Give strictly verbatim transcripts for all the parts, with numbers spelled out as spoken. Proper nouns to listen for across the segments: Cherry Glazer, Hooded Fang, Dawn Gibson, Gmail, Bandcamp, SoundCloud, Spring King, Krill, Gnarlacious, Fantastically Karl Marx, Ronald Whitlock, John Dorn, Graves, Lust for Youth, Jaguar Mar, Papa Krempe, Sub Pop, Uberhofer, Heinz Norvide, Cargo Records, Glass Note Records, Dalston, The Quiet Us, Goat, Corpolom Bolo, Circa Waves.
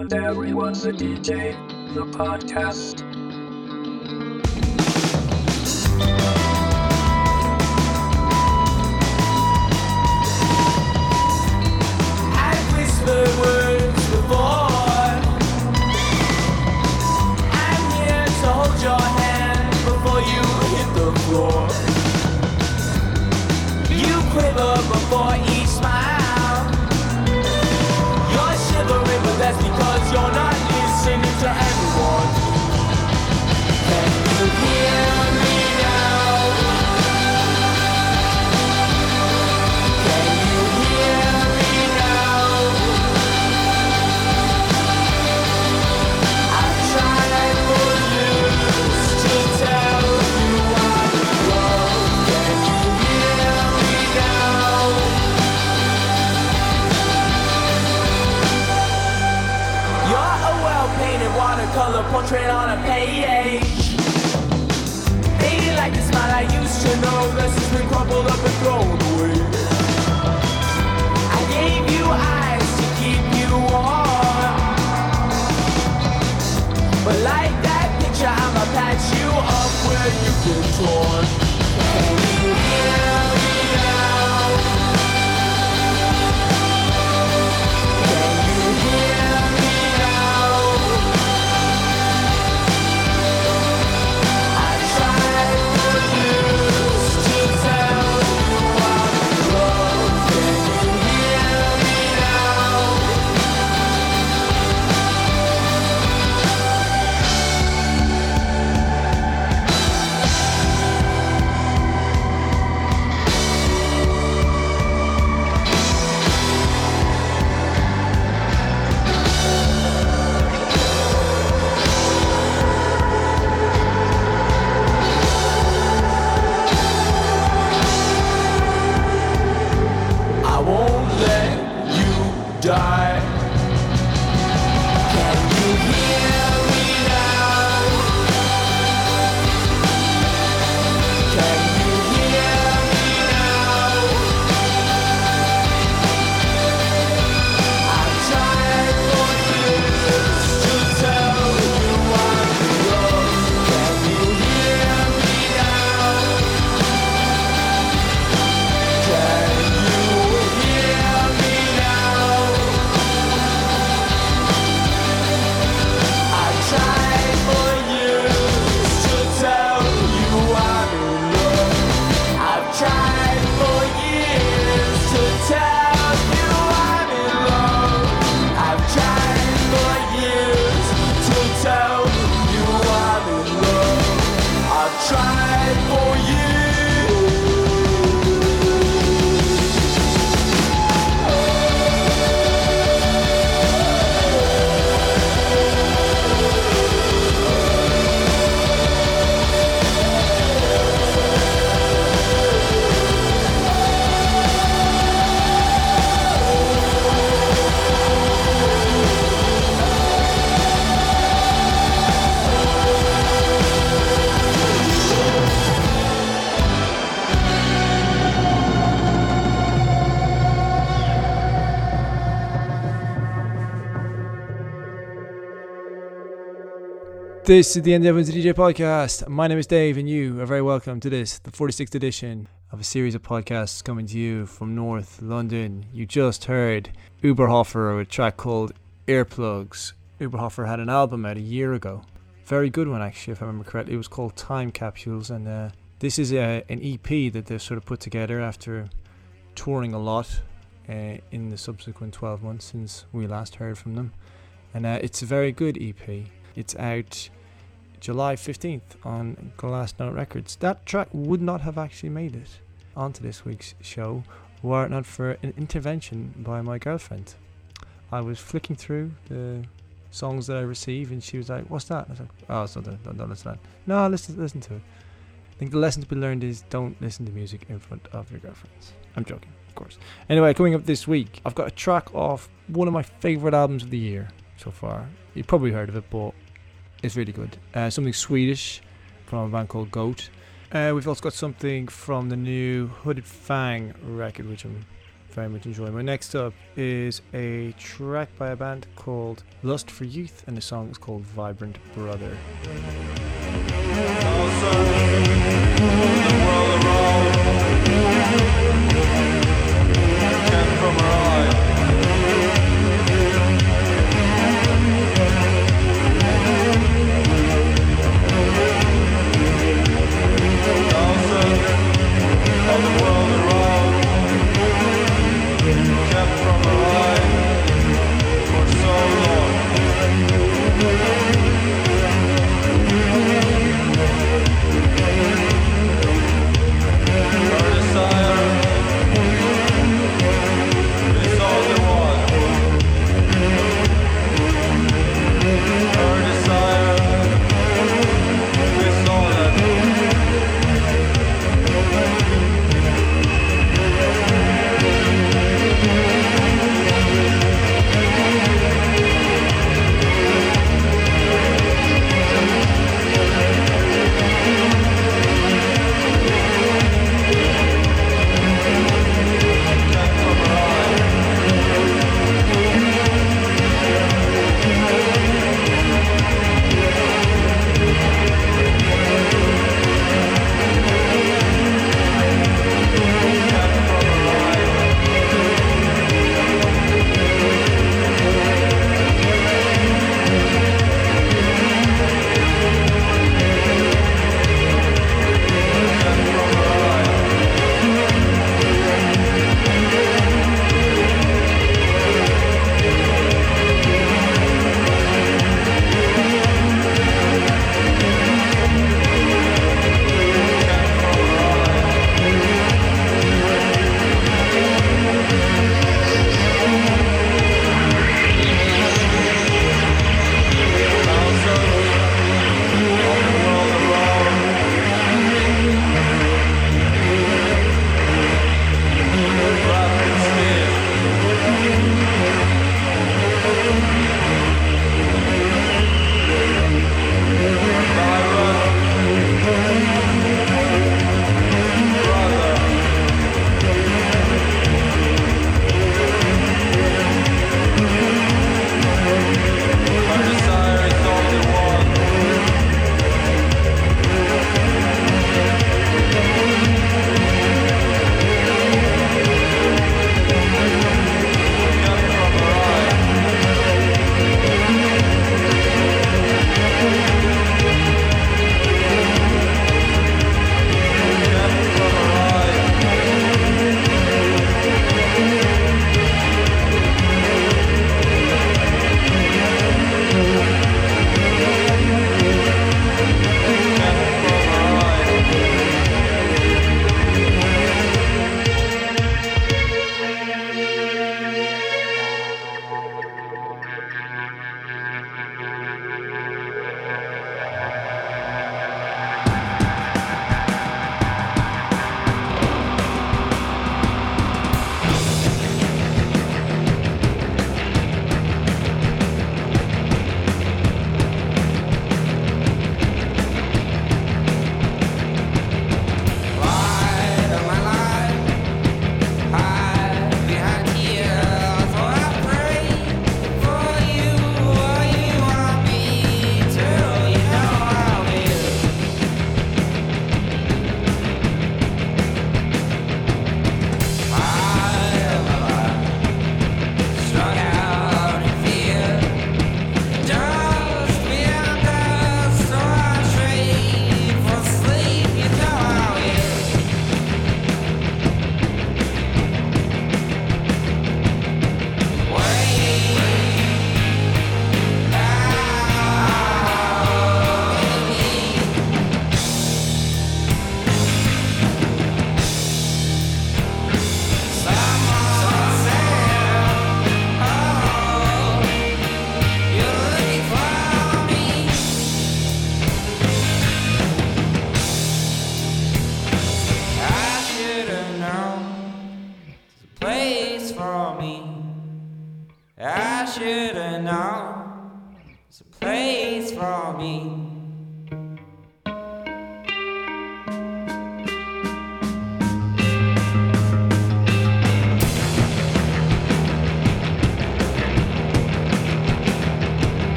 And Everyone's a D J, the podcast. I whisper words before, I'm here to hold your hand before you hit the floor. You quiver before each smile. But that's because you're not listening to everyone. Can you hear me now? Can you hear me now? I tried for years to tell you I'm in love. Can you hear me now? Color portrait on a page. Baby, like the smile I used to know, this has been crumpled up and thrown away. I gave you eyes to keep you warm, but like that picture, I'ma patch you up where you get torn. Can you hear me now? Can you hear me now? This is the Endeavour's D J Podcast. My name is Dave, and you are very welcome to this, the forty-sixth edition of a series of podcasts coming to you from North London. You just heard Uberhofer with a track called Earplugs. Uberhofer had an album out a year ago. Very good one, actually, if I remember correctly. It was called Time Capsules, and uh, this is a, an E P that they've sort of put together after touring a lot uh, in the subsequent twelve months since we last heard from them. And uh, it's a very good E P. It's out July fifteenth on Glass Note Records. That track would not have actually made it onto this week's show were it not for an intervention by my girlfriend. I was flicking through the songs that I received and she was like, "What's that?" I was like, "Oh, so don't, don't, don't listen to that." No, listen, listen to it. I think the lesson to be learned is don't listen to music in front of your girlfriends. I'm joking, of course. Anyway, coming up this week, I've got a track off one of my favourite albums of the year so far. You've probably heard of it, but it's really good. Uh, something Swedish from a band called Goat. Uh, we've also got something from the new Hooded Fang record, which I'm very much enjoy. My next up is a track by a band called Lust for Youth, and the song is called Vibrant Brother.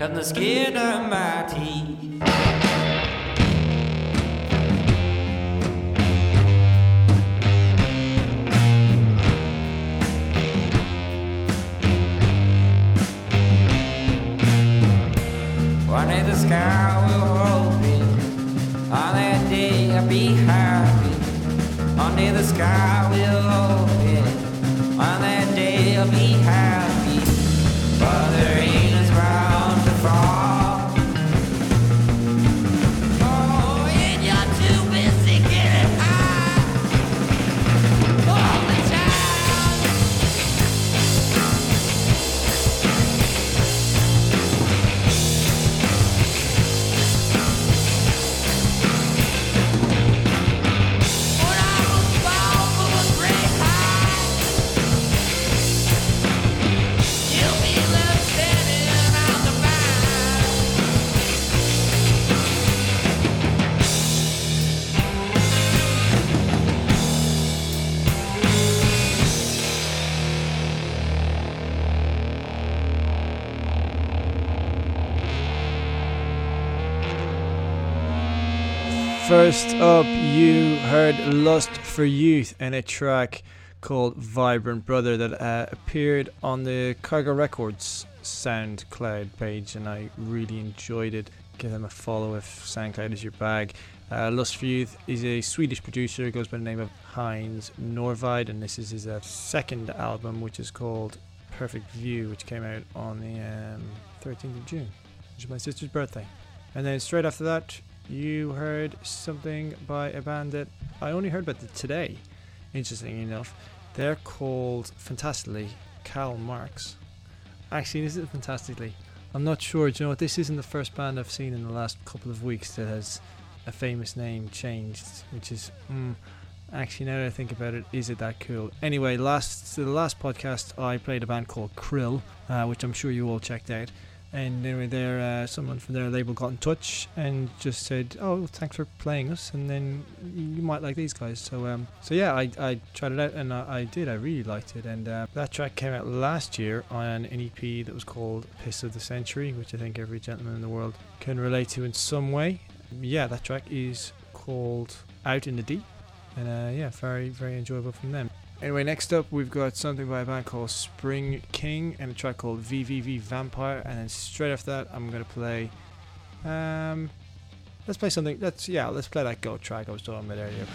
Cut the skin of my teeth. One day the sky will open. On that day I'll be happy. One day the sky will open. On that day I'll be happy. For the rain is bound to fall. Oh, and you're too busy getting high all the time. First up, you heard Lust for Youth and a track called Vibrant Brother that uh, appeared on the Cargo Records SoundCloud page, and I really enjoyed it. Give them a follow if SoundCloud is your bag. Uh, Lust for Youth is a Swedish producer, goes by the name of Heinz Norvide, and this is his uh, second album, which is called Perfect View, which came out on the um, thirteenth of June, which is my sister's birthday. And then straight after that, you heard something by a band that I only heard about today, interestingly enough. They're called Fantastically Karl Marx. Actually, this is Fantastically. I'm not sure, do you know what? This isn't the first band I've seen in the last couple of weeks that has a famous name changed, which is, mm, actually, now that I think about it, is it that cool? Anyway, last to the last podcast, I played a band called Krill, uh, which I'm sure you all checked out. And anyway, there, uh, someone from their label got in touch and just said, "Oh, thanks for playing us, and then you might like these guys." So, um, so yeah, I, I tried it out, and I, I did. I really liked it. And uh, that track came out last year on an E P that was called "Piss of the Century," which I think every gentleman in the world can relate to in some way. Yeah, that track is called "Out in the Deep," and uh, yeah, very, very enjoyable from them. Anyway, next up we've got something by a band called Spring King and a track called V V V Vampire, and then straight after that I'm going to play, um, let's play something, let's, yeah, let's play that Goat track I was talking about earlier.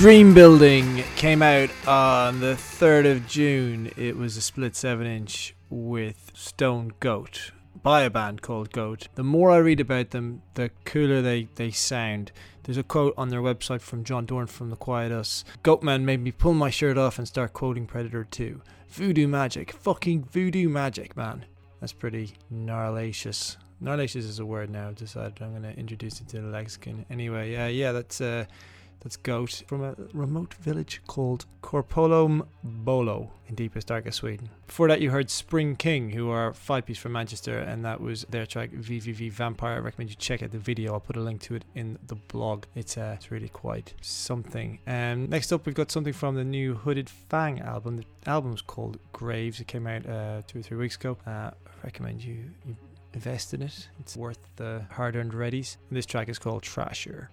Dream Building came out on the third of June. It was a split seven inch with Stone Goat by a band called Goat. The more I read about them, the cooler they, they sound. There's a quote on their website from John Dorn from The Quiet Us. Goatman made me pull my shirt off and start quoting Predator two. Voodoo magic. Fucking voodoo magic, man. That's pretty gnarlacious. Gnarlacious is a word now. I've decided I'm going to introduce it to the lexicon. Anyway, uh, yeah, that's uh, that's Goat from a remote village called Corpolom Bolo in deepest, darkest Sweden. Before that, you heard Spring King, who are five-piece from Manchester, and that was their track V V V Vampire. I recommend you check out the video. I'll put a link to it in the blog. It's, uh, it's really quite something. Um, next up, we've got something from the new Hooded Fang album. The album's called Graves. It came out uh, two or three weeks ago. Uh, I recommend you... you invest in it. It's worth the hard-earned readies. And this track is called Trasher.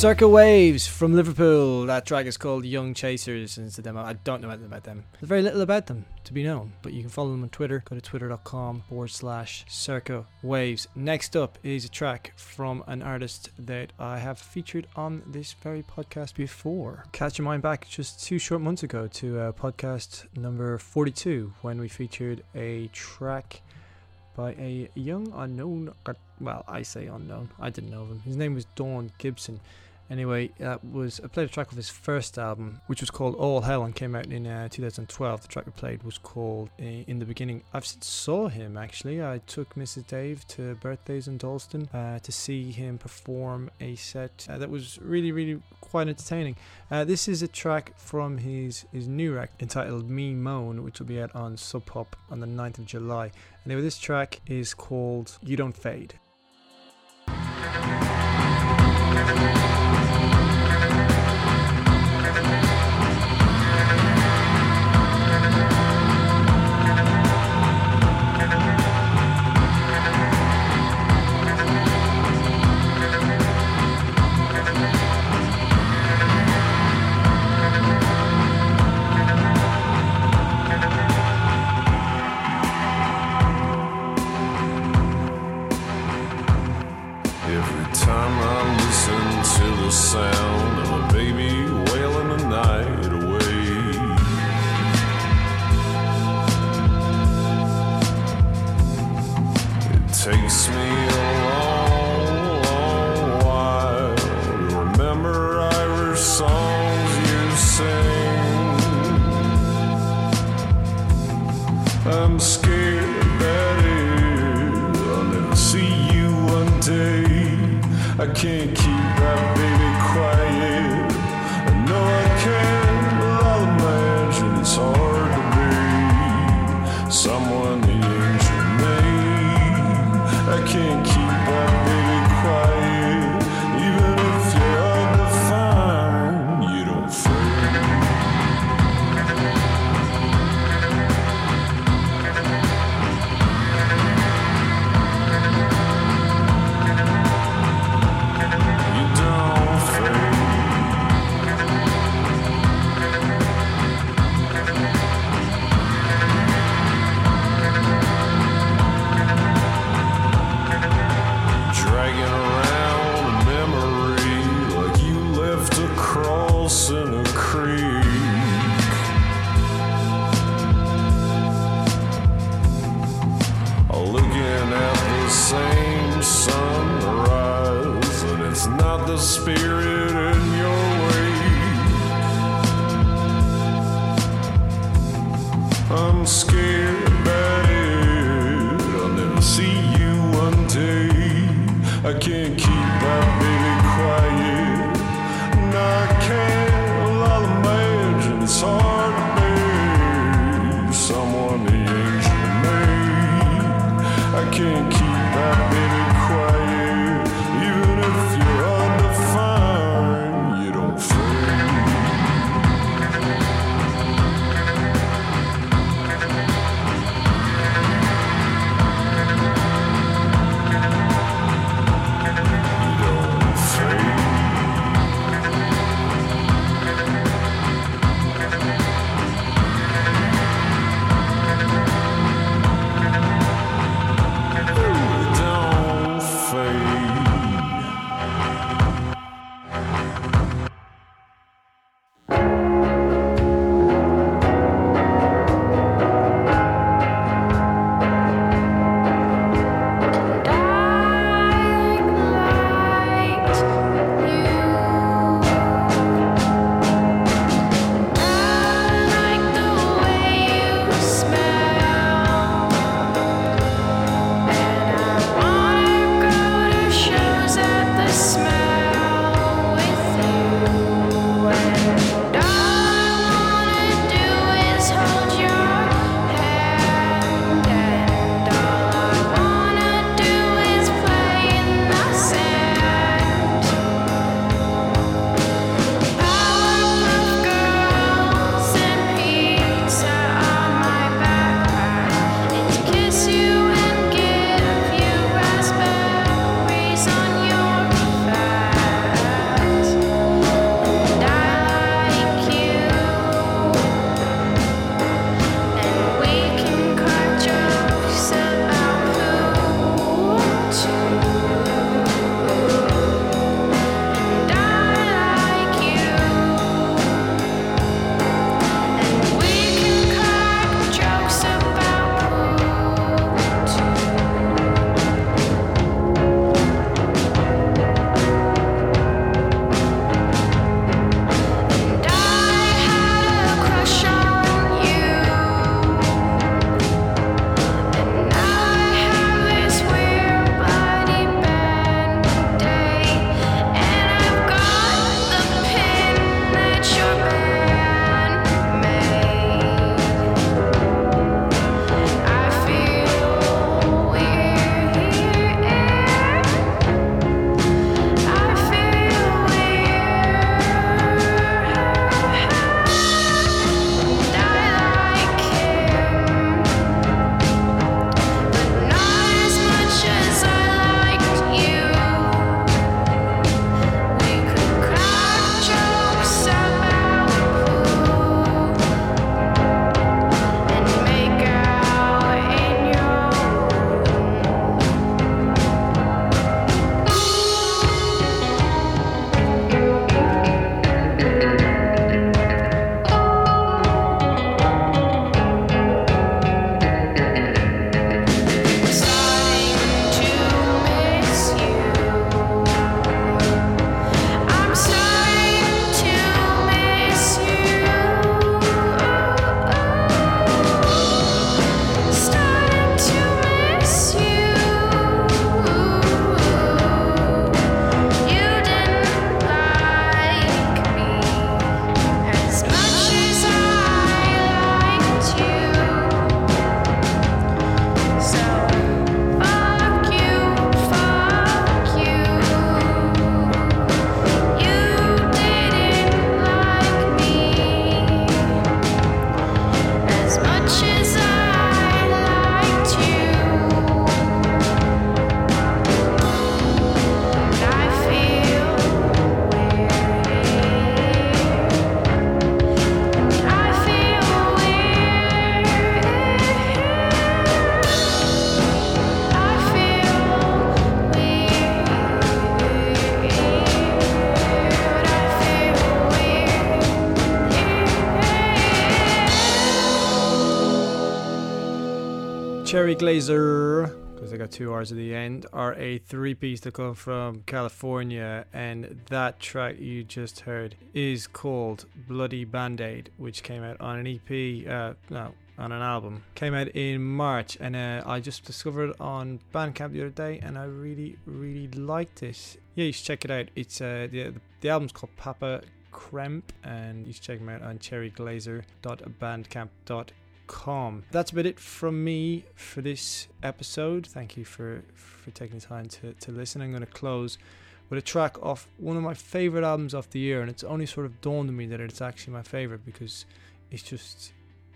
Circa Waves from Liverpool. That track is called Young Chasers and it's the demo. I don't know anything about them. There's very little about them to be known, but you can follow them on Twitter. Go to twitter.com forward slash Circa Waves. Next up is a track from an artist that I have featured on this very podcast before. Catch your mind back just two short months ago to uh, podcast number forty-two when we featured a track by a young unknown, well, I say unknown, I didn't know of him. His name was Dawn Gibson. Anyway, that was I played a track of his first album, which was called All Hell and came out in uh, two thousand twelve. The track we played was called uh, In the Beginning. I've saw him actually. I took Missus Dave to birthdays in Dalston uh, to see him perform a set uh, that was really, really quite entertaining. Uh, this is a track from his his new record entitled Me Moan, which will be out on Sub Pop on the ninth of July. Anyway, this track is called You Don't Fade. Cherry Glazer, because they got two R's at the end, are a three-piece that come from California, and that track you just heard is called Bloody Band-Aid, which came out on an E P, uh, no, on an album. Came out in March, and uh, I just discovered it on Bandcamp the other day, and I really, really liked it. Yeah, you should check it out. It's uh, the, the album's called Papa Krempe, and you should check them out on cherry glazer dot bandcamp dot com. That's about it from me for this episode. Thank you for, for taking the time to, to listen. I'm going to close with a track off one of my favorite albums of the year, and it's only sort of dawned on me that it's actually my favorite because it's just,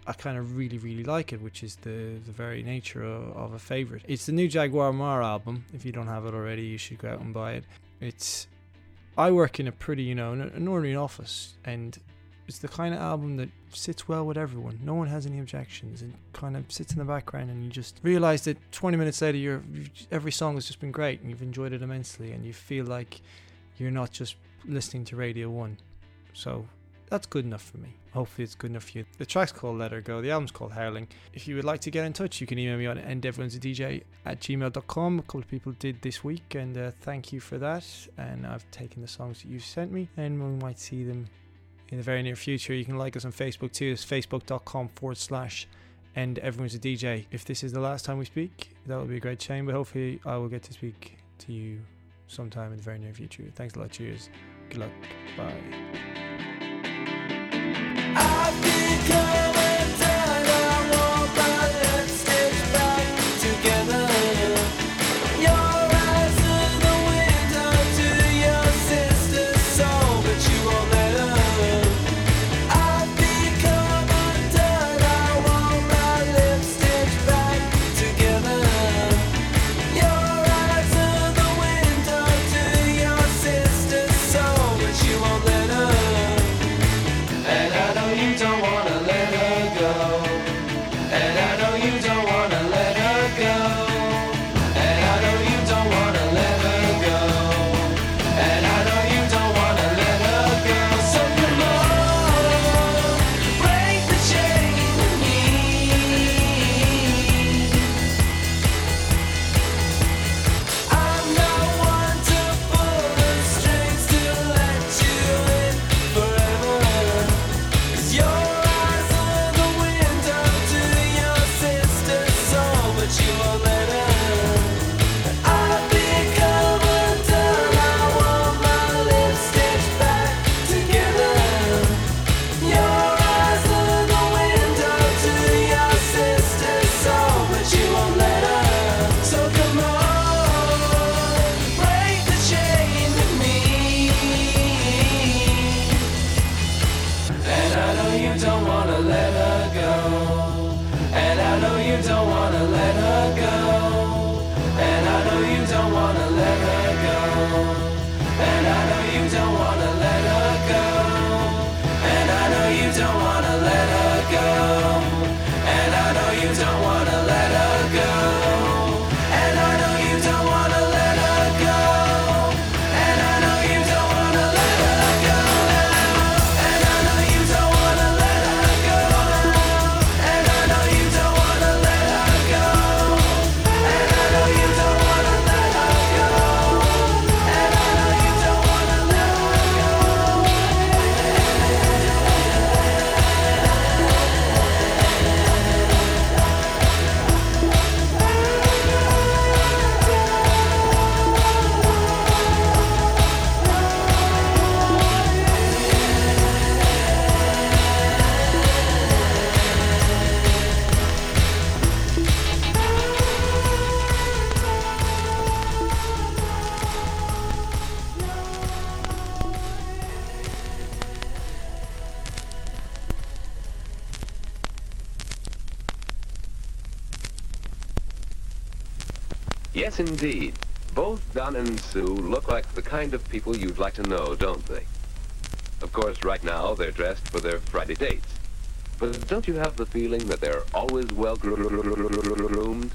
I kind of really, really like it, which is the, the very nature of, of a favorite. It's the new Jaguar Mar album. If you don't have it already, you should go out and buy it. It's, I work in a pretty, you know, an ordinary office, and it's the kind of album that sits well with everyone. No one has any objections. It kind of sits in the background, and you just realize that twenty minutes later, you're, every song has just been great, and you've enjoyed it immensely, and you feel like you're not just listening to Radio one. So that's good enough for me. Hopefully it's good enough for you. The track's called Let Her Go. The album's called Howling. If you would like to get in touch, you can email me on end everyone's a D J at gmail dot com. A couple of people did this week, and uh, thank you for that. And I've taken the songs that you've sent me, and we might see them in the very near future. You can like us on Facebook too. It's facebook dot com forward slash and everyone's a D J. If this is the last time we speak, that would be a great shame, but hopefully I will get to speak to you sometime in the very near future. Thanks a lot. Cheers. Good luck. Bye. I've become a dad. I want my lipstick back together. Yes, indeed. Both Don and Sue look like the kind of people you'd like to know, don't they? Of course, right now, they're dressed for their Friday dates. But don't you have the feeling that they're always well groomed?